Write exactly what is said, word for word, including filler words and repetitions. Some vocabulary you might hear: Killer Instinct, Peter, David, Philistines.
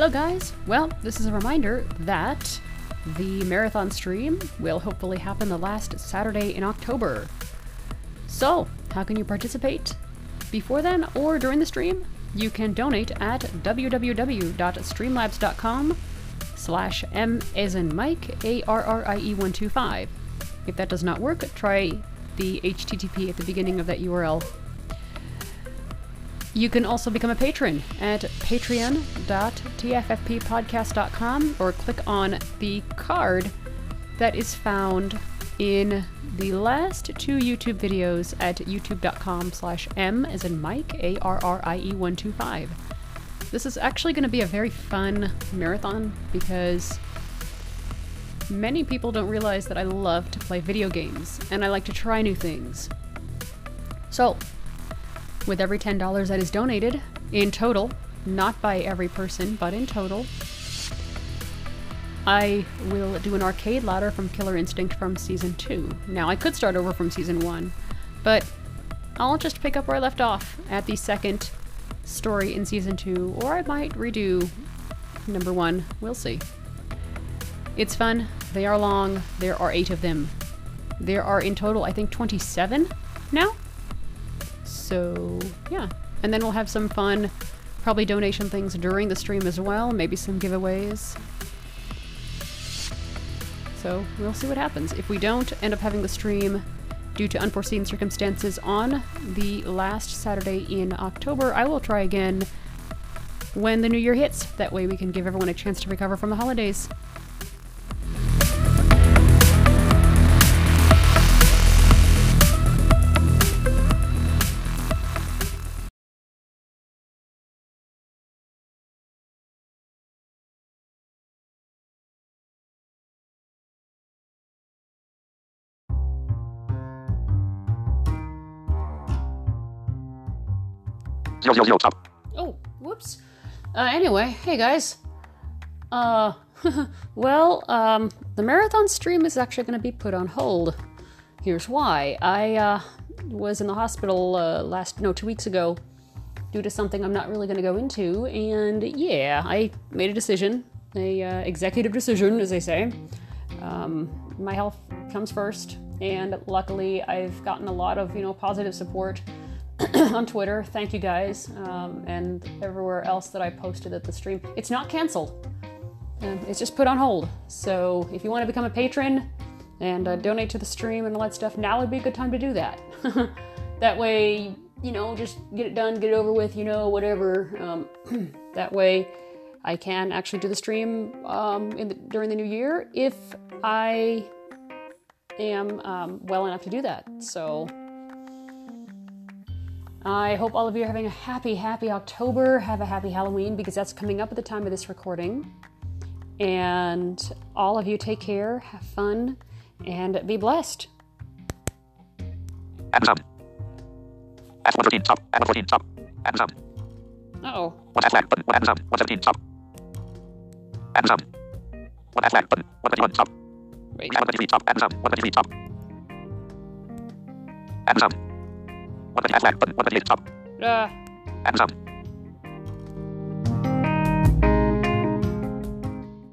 Hello guys! Well, this is a reminder that the marathon stream will hopefully happen the last Saturday in October. So, how can you participate? Before then or during the stream, you can donate at w w w dot streamlabs dot com slash m as in Mike, A R R I E one two five. If that does not work, try the H T T P at the beginning of that U R L. You can also become a patron at patreon dot t f f p podcast dot com or click on the card that is found in the last two YouTube videos at youtube dot com slash m as in Mike, A R R I E one two five. This is actually going to be a very fun marathon because many people don't realize that I love to play video games and I like to try new things. So, with every ten dollars that is donated, in total, not by every person, but in total, I will do an arcade ladder from Killer Instinct from Season two. Now, I could start over from Season one, but I'll just pick up where I left off at the second story in Season two, or I might redo Number one. We'll see. It's fun. They are long. There are eight of them. There are in total, I think, twenty-seven now? So yeah, and then we'll have some fun, probably donation things during the stream as well, maybe some giveaways. So we'll see what happens. If we don't end up having the stream due to unforeseen circumstances on the last Saturday in October, I will try again when the new year hits. That way we can give everyone a chance to recover from the holidays. Yo, yo, yo, top. Oh, whoops. Uh, anyway, hey guys. Uh, well, um, the marathon stream is actually going to be put on hold. Here's why. I uh, was in the hospital uh, last, no, two weeks ago due to something I'm not really going to go into. And yeah, I made a decision, a uh, executive decision, as they say. Um, my health comes first. And luckily, I've gotten a lot of, you know, positive support on Twitter. Thank you guys, um, and everywhere else that I posted at the stream. It's not canceled. Uh, it's just put on hold. So if you want to become a patron and uh, donate to the stream and all that stuff, now would be a good time to do that. That way, you know, just get it done, get it over with, you know, whatever. Um, that way I can actually do the stream um, in the, during the new year if I am um, well enough to do that. So I hope all of you are having a happy, happy October. Have a happy Halloween, because that's coming up at the time of this recording. And all of you take care, have fun, and be blessed. Amazon. At one thirteen, stop. At one fourteen, stop. Amazon. Uh-oh. One at flag, button. One Amazon. one seventeen, stop. Amazon. One at flag, button. one twenty-one, stop. Wait. one twenty-three, stop. Amazon. one twenty-three, stop. Amazon. one twenty-five flag, button, one twenty-eight, stop. Uh. Amazon.